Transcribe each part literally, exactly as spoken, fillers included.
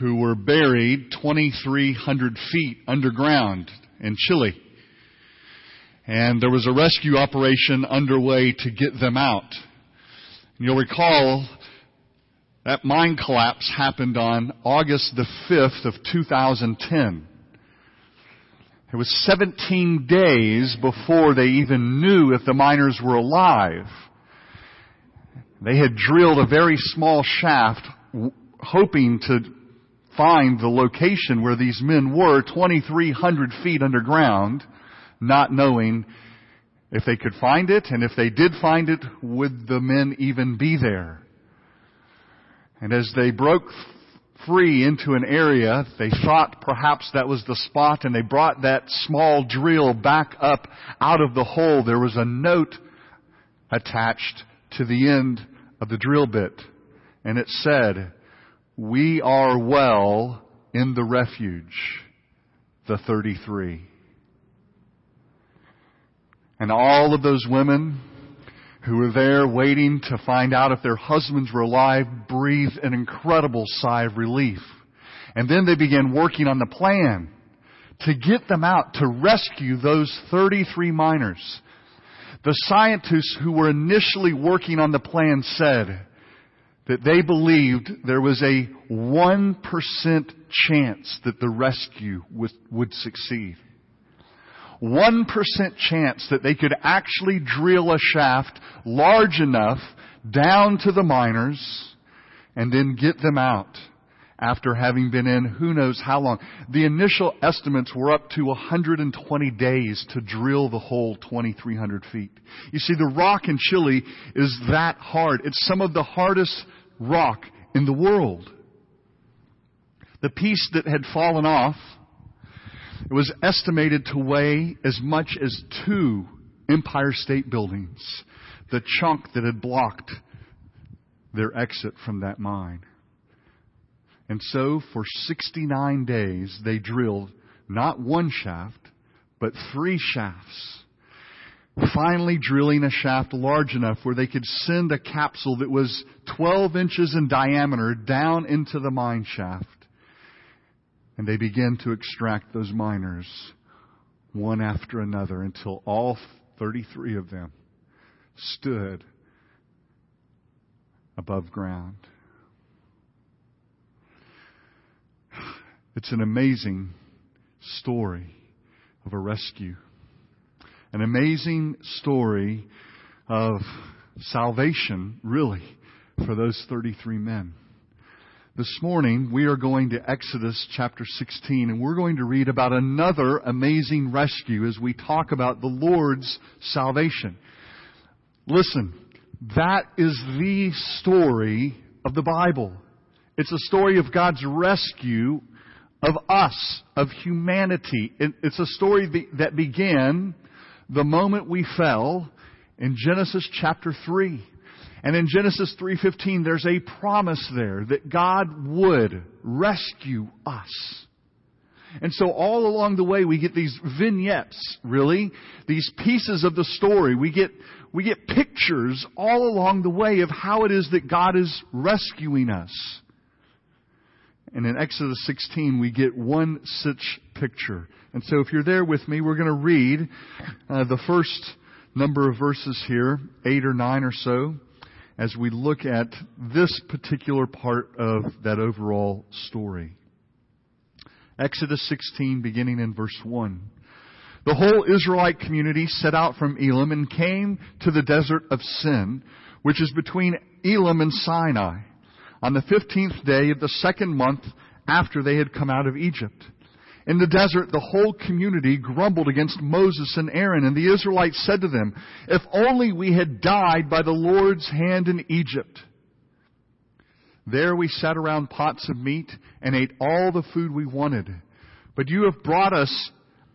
who were buried twenty-three hundred feet underground in Chile. And there was a rescue operation underway to get them out. And you'll recall that mine collapse happened on August the fifth of two thousand ten. It was seventeen days before they even knew if the miners were alive. They had drilled a very small shaft, w- hoping to find the location where these men were, twenty-three hundred feet underground, not knowing if they could find it, and if they did find it, would the men even be there? And as they broke free into an area, they thought perhaps that was the spot, and they brought that small drill back up out of the hole. There was a note attached to the end of the drill bit, and it said, "We are well in the refuge, the thirty-three." And all of those women who were there waiting to find out if their husbands were alive breathed an incredible sigh of relief. And then they began working on the plan to get them out, to rescue those thirty-three miners. The scientists who were initially working on the plan said that they believed there was a one percent chance that the rescue would, would succeed. one percent chance that they could actually drill a shaft large enough down to the miners and then get them out after having been in who knows how long. The initial estimates were up to one hundred twenty days to drill the hole twenty-three hundred feet. You see, the rock in Chile is that hard. It's some of the hardest rock in the world. The piece that had fallen off, it was estimated to weigh as much as two Empire State Buildings, the chunk that had blocked their exit from that mine. And so for sixty-nine days, they drilled not one shaft, but three shafts, finally drilling a shaft large enough where they could send a capsule that was twelve inches in diameter down into the mine shaft. And they began to extract those miners one after another until all thirty-three of them stood above ground. It's an amazing story of a rescue. An amazing story of salvation, really, for those thirty-three men. This morning, we are going to Exodus chapter sixteen, and we're going to read about another amazing rescue as we talk about the Lord's salvation. Listen, that is the story of the Bible. It's a story of God's rescue of us, of humanity. It's a story that began the moment we fell in Genesis chapter three. And in Genesis three fifteen, there's a promise there that God would rescue us. And so all along the way, we get these vignettes, really, these pieces of the story. We get, we get pictures all along the way of how it is that God is rescuing us. And in Exodus sixteen, we get one such picture. And so if you're there with me, we're going to read uh, the first number of verses here, eight or nine or so, as we look at this particular part of that overall story. Exodus sixteen, beginning in verse one. The whole Israelite community set out from Elim and came to the desert of Sin, which is between Elim and Sinai, on the fifteenth day of the second month after they had come out of Egypt. In the desert, the whole community grumbled against Moses and Aaron, and the Israelites said to them, "If only we had died by the Lord's hand in Egypt. There we sat around pots of meat and ate all the food we wanted. But you have brought us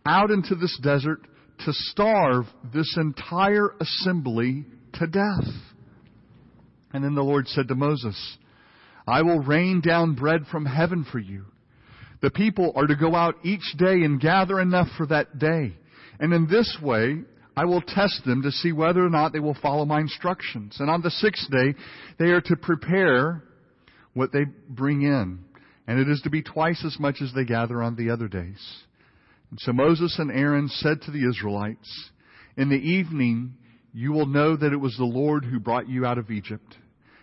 out into this desert to starve this entire assembly to death." And then the Lord said to Moses, "I will rain down bread from heaven for you. The people are to go out each day and gather enough for that day. And in this way, I will test them to see whether or not they will follow my instructions. And on the sixth day, they are to prepare what they bring in. and it is to be twice as much as they gather on the other days. And so Moses and Aaron said to the Israelites, in the evening you will know that it was the Lord who brought you out of Egypt.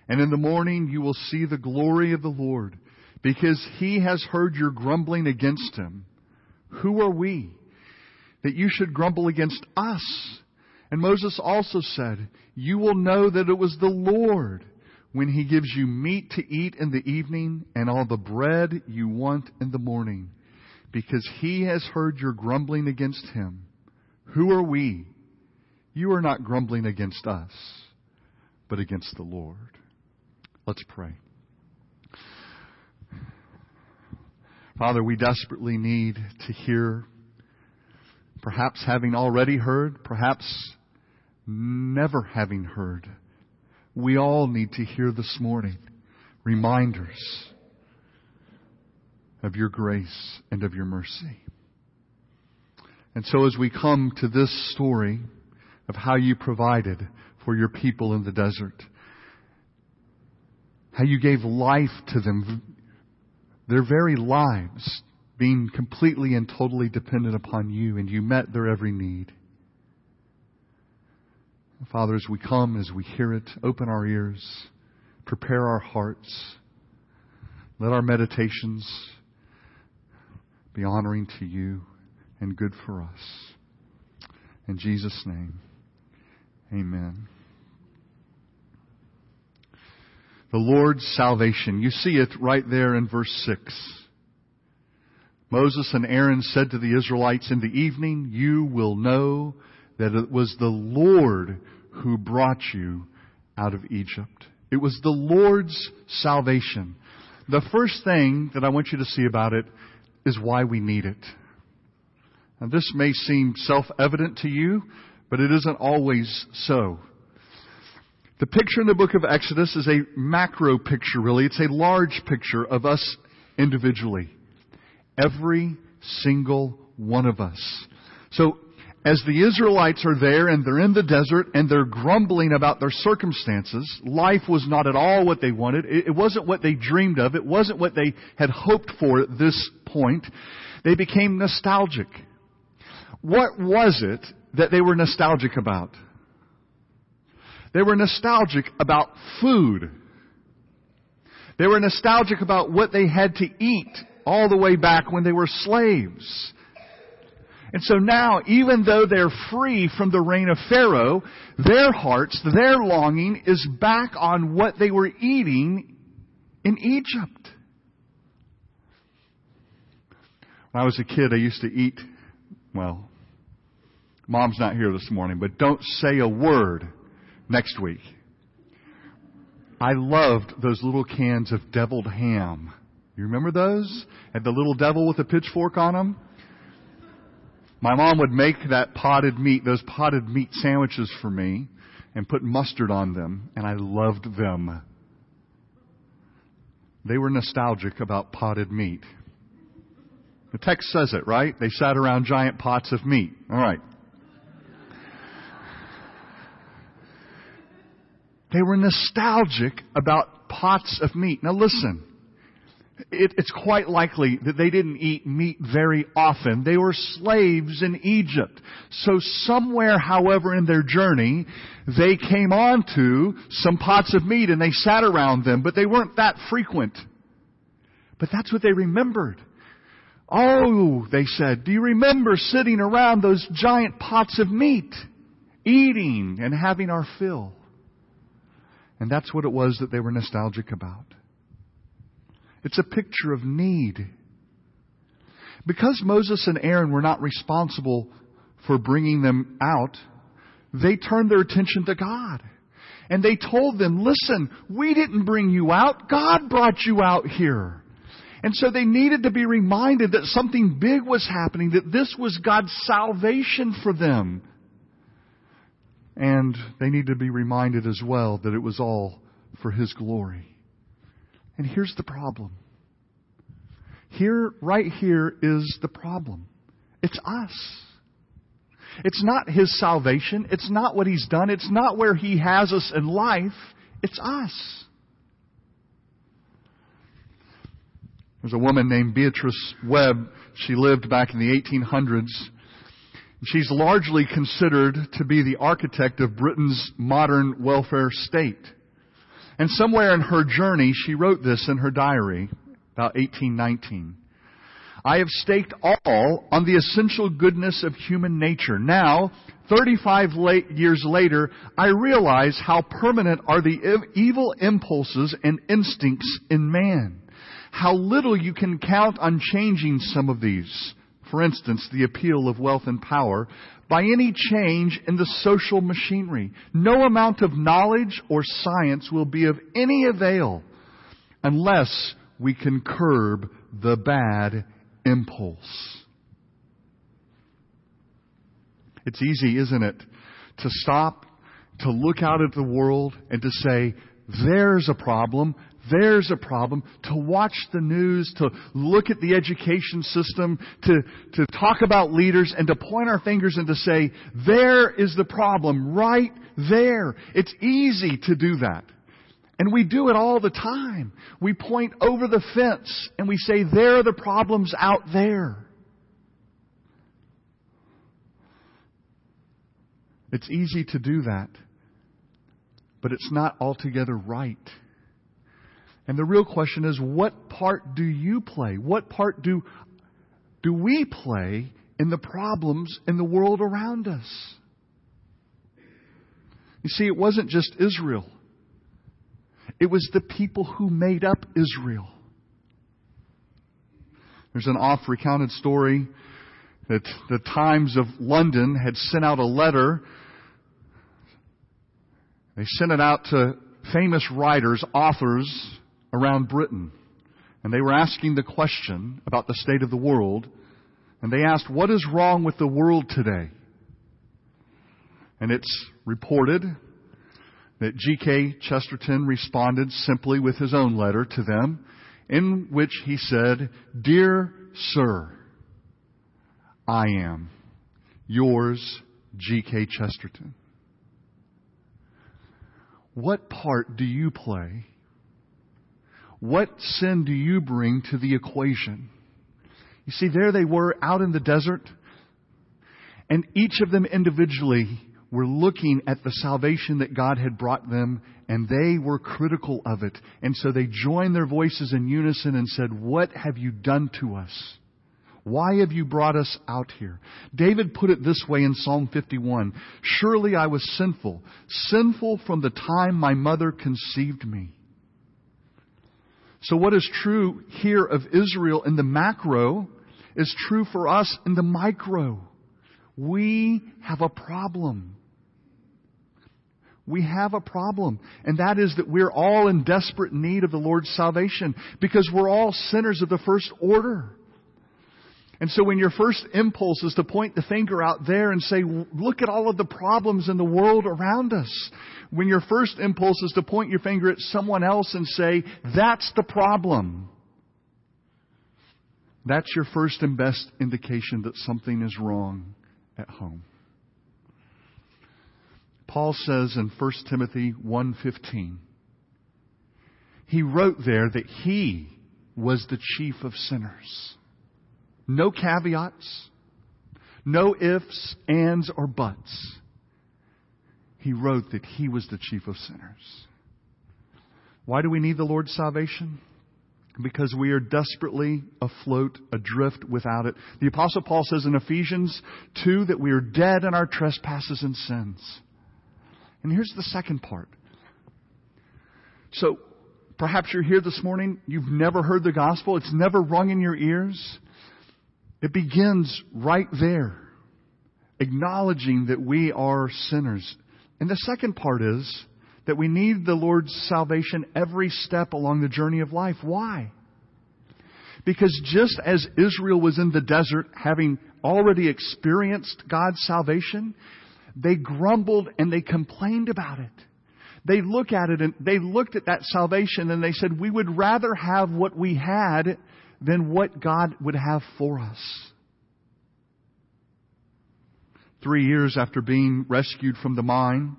And in the morning you will see the glory of the Lord, because he has heard your grumbling against him. Who are we that you should grumble against us? And Moses also said, you will know that it was the Lord when he gives you meat to eat in the evening and all the bread you want in the morning, because he has heard your grumbling against him. Who are we? You are not grumbling against us, but against the Lord. Let's pray. Father, we desperately need to hear, perhaps having already heard, perhaps never having heard. We all need to hear this morning reminders of your grace and of your mercy. And so as we come to this story of how you provided for your people in the desert, how you gave life to them, their very lives being completely and totally dependent upon you, and you met their every need. Father, as we come, as we hear it, open our ears, prepare our hearts. Let our meditations be honoring to you and good for us. In Jesus' name, amen. The Lord's salvation. You see it right there in verse six. Moses and Aaron said to the Israelites, in the evening you will know that it was the Lord who brought you out of Egypt. It was the Lord's salvation. The first thing that I want you to see about it is why we need it. And this may seem self-evident to you, but it isn't always so. The picture in the book of Exodus is a macro picture, really. It's a large picture of us individually. Every single one of us. So as the Israelites are there and they're in the desert and they're grumbling about their circumstances, life was not at all what they wanted. It wasn't what they dreamed of. It wasn't what they had hoped for at this point. They became nostalgic. What was it that they were nostalgic about? They were nostalgic about food. They were nostalgic about what they had to eat all the way back when they were slaves. And so now, even though they're free from the reign of Pharaoh, their hearts, their longing is back on what they were eating in Egypt. When I was a kid, I used to eat, well, Mom's not here this morning, but don't say a word. Next week. I loved those little cans of deviled ham. You remember those? Had the little devil with a pitchfork on them? My mom would make that potted meat, those potted meat sandwiches for me and put mustard on them, and I loved them. They were nostalgic about potted meat. The text says it, right? They sat around giant pots of meat. All right. They were nostalgic about pots of meat. Now listen, it, it's quite likely that they didn't eat meat very often. They were slaves in Egypt. So somewhere, however, in their journey, they came on to some pots of meat and they sat around them, but they weren't that frequent. But that's what they remembered. Oh, they said, do you remember sitting around those giant pots of meat, eating and having our fill? And that's what it was that they were nostalgic about. It's a picture of need. Because Moses and Aaron were not responsible for bringing them out, they turned their attention to God. And they told them, listen, we didn't bring you out. God brought you out here. And so they needed to be reminded that something big was happening, that this was God's salvation for them. And they need to be reminded as well that it was all for His glory. And here's the problem. Here, right here is the problem. It's us. It's not His salvation. It's not what He's done. It's not where He has us in life. It's us. There's a woman named Beatrice Webb. She lived back in the eighteen hundreds. She's largely considered to be the architect of Britain's modern welfare state. And somewhere in her journey, she wrote this in her diary, about eighteen nineteen. I have staked all on the essential goodness of human nature. Now, thirty-five years later, I realize how permanent are the evil impulses and instincts in man. How little you can count on changing some of these. For instance, the appeal of wealth and power, by any change in the social machinery. No amount of knowledge or science will be of any avail unless we can curb the bad impulse. It's easy, isn't it, to stop, to look out at the world and to say, there's a problem. There's a problem. To watch the news, to look at the education system, to, to talk about leaders, and to point our fingers and to say, there is the problem, right there. It's easy to do that. And we do it all the time. We point over the fence and we say, there are the problems out there. It's easy to do that, but it's not altogether right. And the real question is, what part do you play? What part do, do we play in the problems in the world around us? You see, it wasn't just Israel. It was the people who made up Israel. There's an oft-recounted story that the Times of London had sent out a letter. They sent it out to famous writers, authors, around Britain. And they were asking the question about the state of the world. And they asked, what is wrong with the world today? And it's reported that G K Chesterton responded simply with his own letter to them, in which he said, Dear Sir, I am yours, G K Chesterton. What part do you play? What sin do you bring to the equation? You see, there they were out in the desert, and each of them individually were looking at the salvation that God had brought them, and they were critical of it. And so they joined their voices in unison and said, What have you done to us? Why have you brought us out here? David put it this way in Psalm fifty-one, Surely I was sinful, sinful from the time my mother conceived me. So what is true here of Israel in the macro is true for us in the micro. We have a problem. We have a problem. And that is that we're all in desperate need of the Lord's salvation because we're all sinners of the first order. And so when your first impulse is to point the finger out there and say, look at all of the problems in the world around us. When your first impulse is to point your finger at someone else and say, that's the problem. That's your first and best indication that something is wrong at home. Paul says in First Timothy one fifteen, he wrote there that he was the chief of sinners. No caveats, no ifs, ands, or buts. He wrote that he was the chief of sinners. Why do we need the Lord's salvation? Because we are desperately afloat, adrift without it. The Apostle Paul says in Ephesians two that we are dead in our trespasses and sins. And here's the second part. So perhaps you're here this morning, you've never heard the gospel, it's never rung in your ears. It begins right there, acknowledging that we are sinners. And the second part is that we need the Lord's salvation every step along the journey of life. Why? Because just as Israel was in the desert, having already experienced God's salvation, they grumbled and they complained about it. They look at it and they looked at that salvation and they said, we would rather have what we had than what God would have for us. Three years after being rescued from the mine,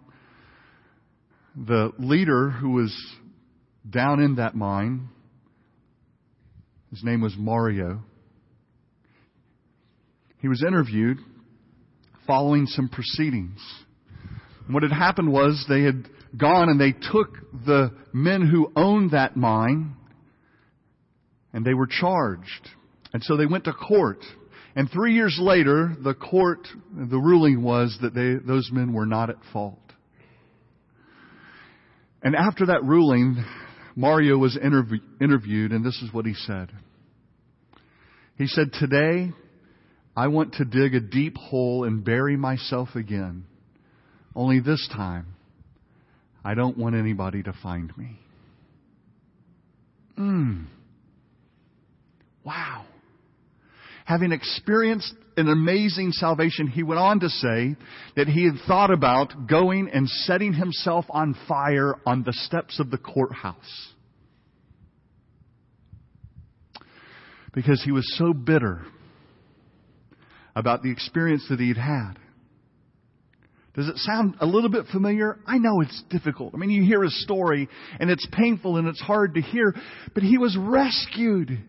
the leader who was down in that mine His name was Mario. He was interviewed following some proceedings. And what had happened was they had gone and they took the men who owned that mine and they were charged. And so they went to court. And three years later, the court, the ruling was that they, those men were not at fault. And after that ruling, Mario was intervie- interviewed, and this is what he said. He said, "Today, I want to dig a deep hole and bury myself again. Only this time, I don't want anybody to find me." Mm. Wow. Having experienced an amazing salvation, he went on to say that he had thought about going and setting himself on fire on the steps of the courthouse. Because he was so bitter about the experience that he'd had. Does it sound a little bit familiar? I know it's difficult. I mean, you hear his story, and it's painful, and it's hard to hear. But he was rescued.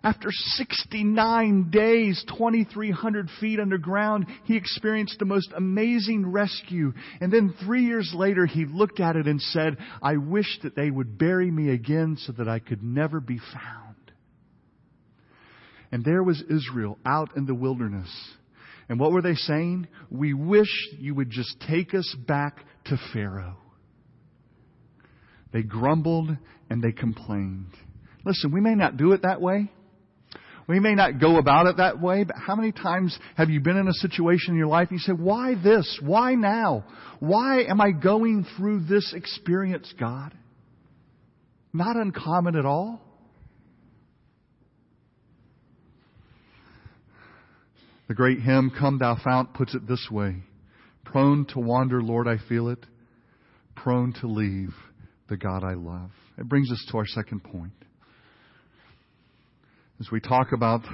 After sixty-nine days, twenty-three hundred feet underground, he experienced the most amazing rescue. And then three years later, he looked at it and said, "I wish that they would bury me again so that I could never be found." And there was Israel out in the wilderness. And what were they saying? "We wish you would just take us back to Pharaoh." They grumbled and they complained. Listen, we may not do it that way. We may not go about it that way, but how many times have you been in a situation in your life and you say, "Why this? Why now? Why am I going through this experience, God?" Not uncommon at all. The great hymn, "Come Thou Fount," puts it this way. "Prone to wander, Lord, I feel it. Prone to leave the God I love." It brings us to our second point. As we talk about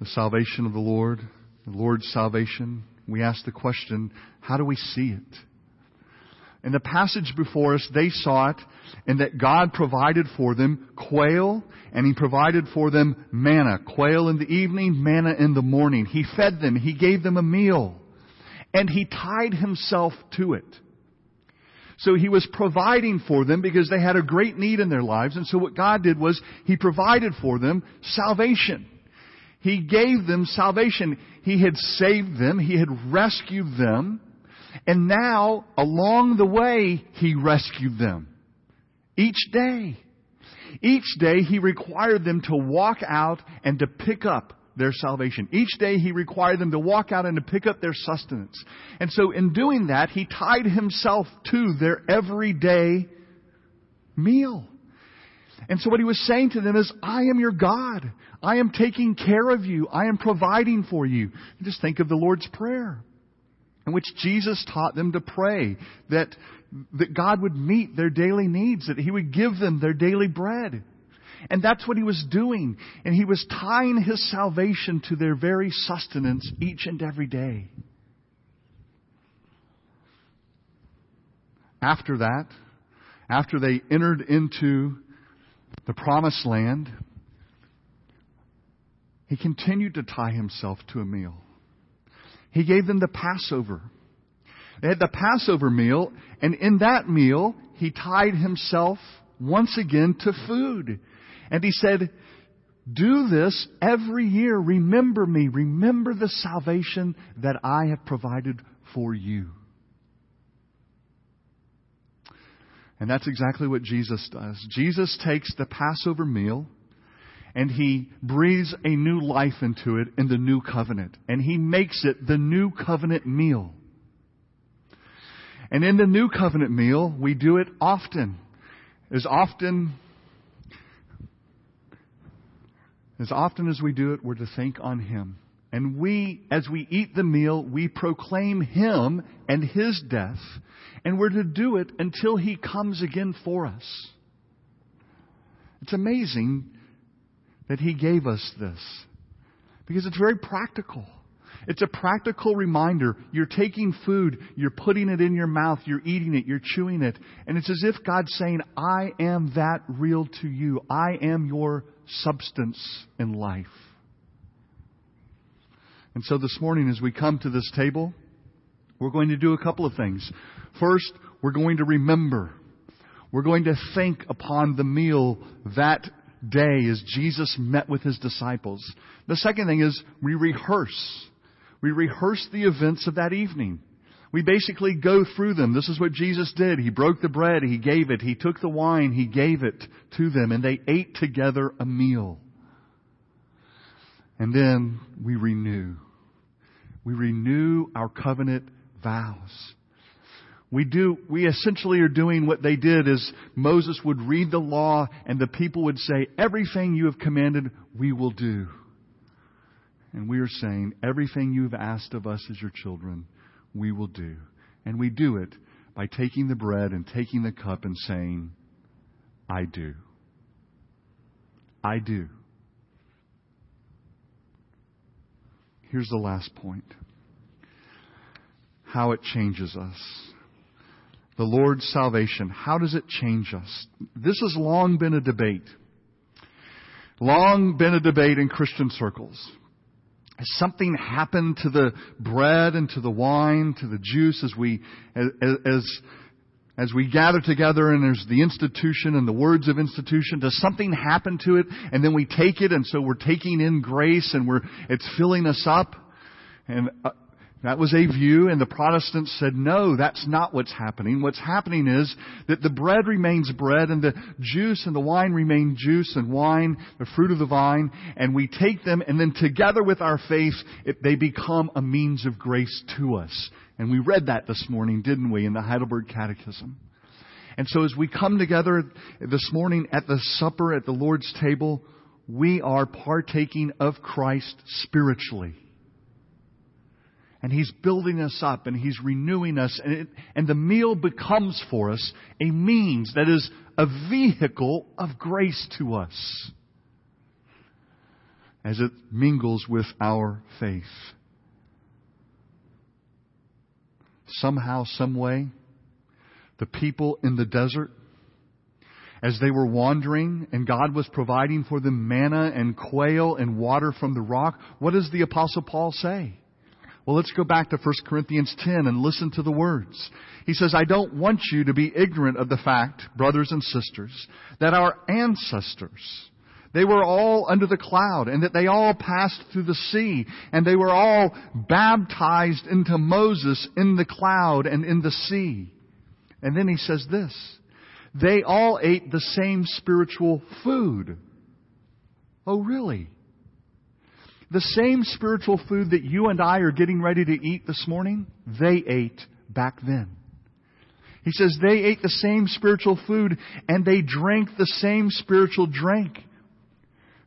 the salvation of the Lord, the Lord's salvation, we ask the question, how do we see it? In the passage before us, they saw it in that God provided for them quail, and He provided for them manna. Quail in the evening, manna in the morning. He fed them. He gave them a meal. And He tied Himself to it. So He was providing for them because they had a great need in their lives. And so what God did was He provided for them salvation. He gave them salvation. He had saved them. He had rescued them. And now, along the way, He rescued them. Each day. Each day He required them to walk out and to pick up their salvation. Each day He required them to walk out and to pick up their sustenance. And so in doing that, He tied Himself to their everyday meal. And so what He was saying to them is, "I am your God. I am taking care of you. I am providing for you." And just think of the Lord's Prayer, in which Jesus taught them to pray that, that God would meet their daily needs, that He would give them their daily bread. And that's what He was doing. And He was tying His salvation to their very sustenance each and every day. After that, after they entered into the promised land, He continued to tie Himself to a meal. He gave them the Passover. They had the Passover meal, and in that meal, He tied Himself once again to food. And He said, "Do this every year. Remember me. Remember the salvation that I have provided for you." And that's exactly what Jesus does. Jesus takes the Passover meal and He breathes a new life into it in the new covenant. And He makes it the new covenant meal. And in the new covenant meal, we do it often. As often As often as we do it, we're to think on Him. And we, as we eat the meal, we proclaim Him and His death. And we're to do it until He comes again for us. It's amazing that He gave us this, because it's very practical. It's a practical reminder. You're taking food, you're putting it in your mouth, you're eating it, you're chewing it. And it's as if God's saying, I am that real to you. I am your substance in life. And so this morning as we come to this table, we're going to do a couple of things. First, we're going to remember. We're going to think upon the meal that day as Jesus met with his disciples. The second thing is we rehearse. We rehearse the events of that evening. We basically go through them. This is what Jesus did. He broke the bread. He gave it. He took the wine. He gave it to them. And they ate together a meal. And then we renew. We renew our covenant vows. We do, we essentially are doing what they did is Moses would read the law and the people would say, everything you have commanded, we will do. And we are saying, everything you've asked of us as your children, we will do. And we do it by taking the bread and taking the cup and saying, I do. I do. Here's the last point. How it changes us. The Lord's salvation. How does it change us? This has long been a debate. Long been a debate in Christian circles. Something happened to the bread and to the wine, to the juice as we, as, as, as we gather together and there's the institution and the words of institution. Does something happen to it? And then we take it and so we're taking in grace and we're, it's filling us up. And uh, That was a view, and the Protestants said, no, that's not what's happening. What's happening is that the bread remains bread, and the juice and the wine remain juice and wine, the fruit of the vine, and we take them, and then together with our faith, it, they become a means of grace to us. And we read that this morning, didn't we, in the Heidelberg Catechism. And so as we come together this morning at the supper, at the Lord's table, we are partaking of Christ spiritually. And He's building us up and He's renewing us. And, it, and the meal becomes for us a means that is a vehicle of grace to us as it mingles with our faith. Somehow, some way, the people in the desert, as they were wandering and God was providing for them manna and quail and water from the rock, what does the Apostle Paul say? Well, let's go back to First Corinthians ten and listen to the words. He says, I don't want you to be ignorant of the fact, brothers and sisters, that our ancestors, they were all under the cloud and that they all passed through the sea and they were all baptized into Moses in the cloud and in the sea. And then he says this, they all ate the same spiritual food. Oh, really? The same spiritual food that you and I are getting ready to eat this morning, they ate back then. He says they ate the same spiritual food and they drank the same spiritual drink.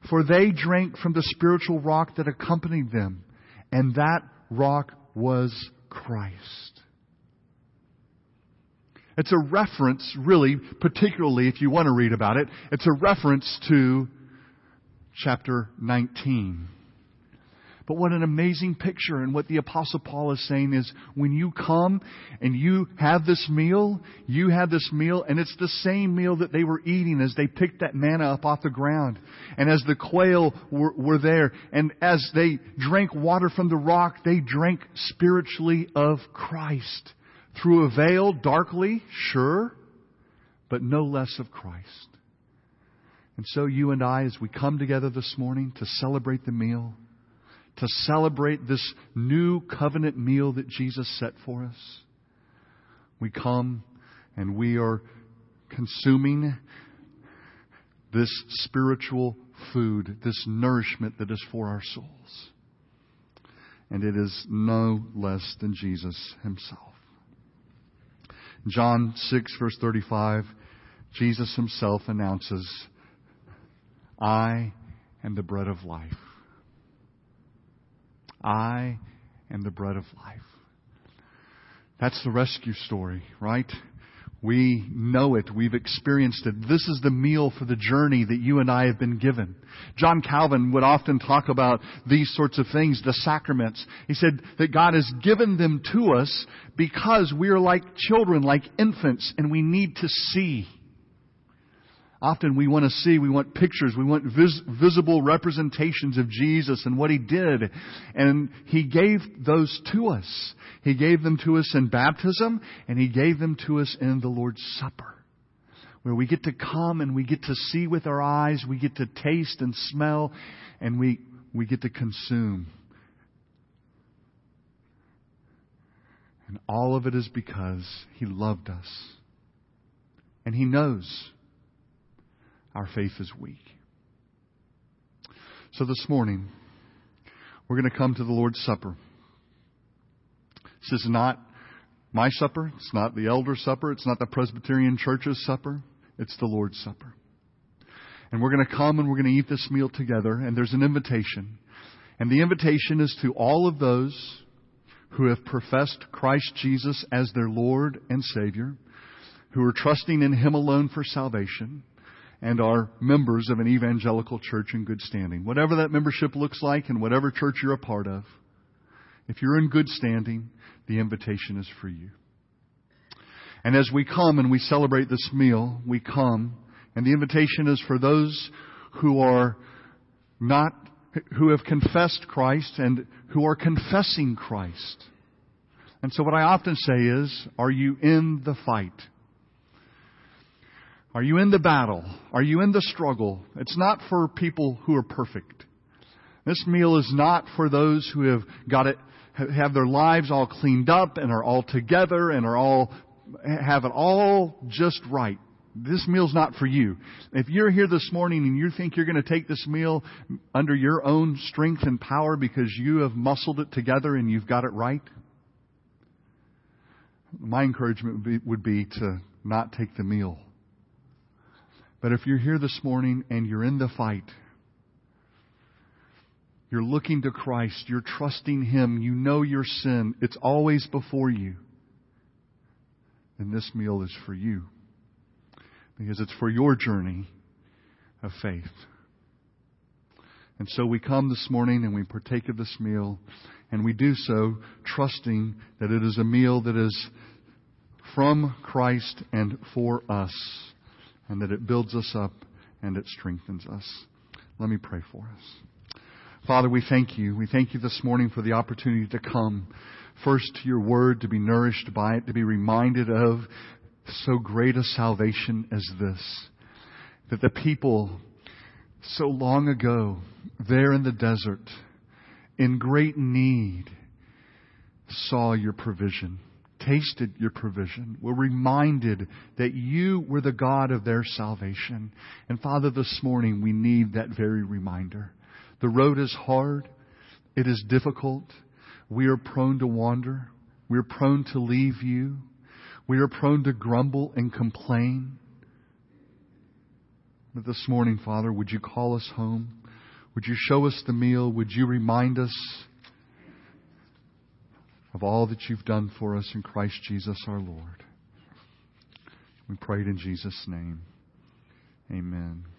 For they drank from the spiritual rock that accompanied them. And that rock was Christ. It's a reference, really, particularly if you want to read about it, it's a reference to chapter nineteen. But what an amazing picture. And what the Apostle Paul is saying is when you come and you have this meal, you have this meal and it's the same meal that they were eating as they picked that manna up off the ground and as the quail were, were there and as they drank water from the rock, they drank spiritually of Christ through a veil, darkly, sure, but no less of Christ. And so you and I, as we come together this morning to celebrate the meal, to celebrate this new covenant meal that Jesus set for us. We come and we are consuming this spiritual food, this nourishment that is for our souls. And it is no less than Jesus Himself. John six, verse thirty-five, Jesus Himself announces, I am the bread of life. I am the bread of life. That's the rescue story, right? We know it. We've experienced it. This is the meal for the journey that you and I have been given. John Calvin would often talk about these sorts of things, the sacraments. He said that God has given them to us because we are like children, like infants, and we need to see. Often we want to see, we want pictures, we want vis- visible representations of Jesus and what He did. And He gave those to us. He gave them to us in baptism, and He gave them to us in the Lord's Supper, where we get to come and we get to see with our eyes, we get to taste and smell, and we, we get to consume. And all of it is because He loved us. And He knows our faith is weak. So this morning, we're going to come to the Lord's Supper. This is not my supper. It's not the Elder's Supper. It's not the Presbyterian Church's supper. It's the Lord's Supper. And we're going to come and we're going to eat this meal together. And there's an invitation. And the invitation is to all of those who have professed Christ Jesus as their Lord and Savior, who are trusting in Him alone for salvation, and are members of an evangelical church in good standing. Whatever that membership looks like and whatever church you're a part of, if you're in good standing, the invitation is for you. And as we come and we celebrate this meal, we come, and the invitation is for those who are not, who have confessed Christ and who are confessing Christ. And so what I often say is, are you in the fight? Are you in the battle? Are you in the struggle? It's not for people who are perfect. This meal is not for those who have got it, have their lives all cleaned up and are all together and are all, have it all just right. This meal's not for you. If you're here this morning and you think you're going to take this meal under your own strength and power because you have muscled it together and you've got it right, my encouragement would be, would be to not take the meal. But if you're here this morning and you're in the fight, you're looking to Christ, you're trusting Him, you know your sin, it's always before you, then this meal is for you. Because it's for your journey of faith. And so we come this morning and we partake of this meal, and we do so trusting that it is a meal that is from Christ and for us, and that it builds us up and it strengthens us. Let me pray for us. Father, we thank you. We thank you this morning for the opportunity to come first to your word, to be nourished by it, to be reminded of so great a salvation as this. That the people so long ago, there in the desert, in great need, saw your provision. Tasted your provision, were reminded that you were the God of their salvation. And Father, this morning we need that very reminder. The road is hard. It is difficult. We are prone to wander. We are prone to leave you. We are prone to grumble and complain. But this morning, Father, would you call us home? Would you show us the meal? Would you remind us of all that you've done for us in Christ Jesus our Lord? We pray it in Jesus' name. Amen.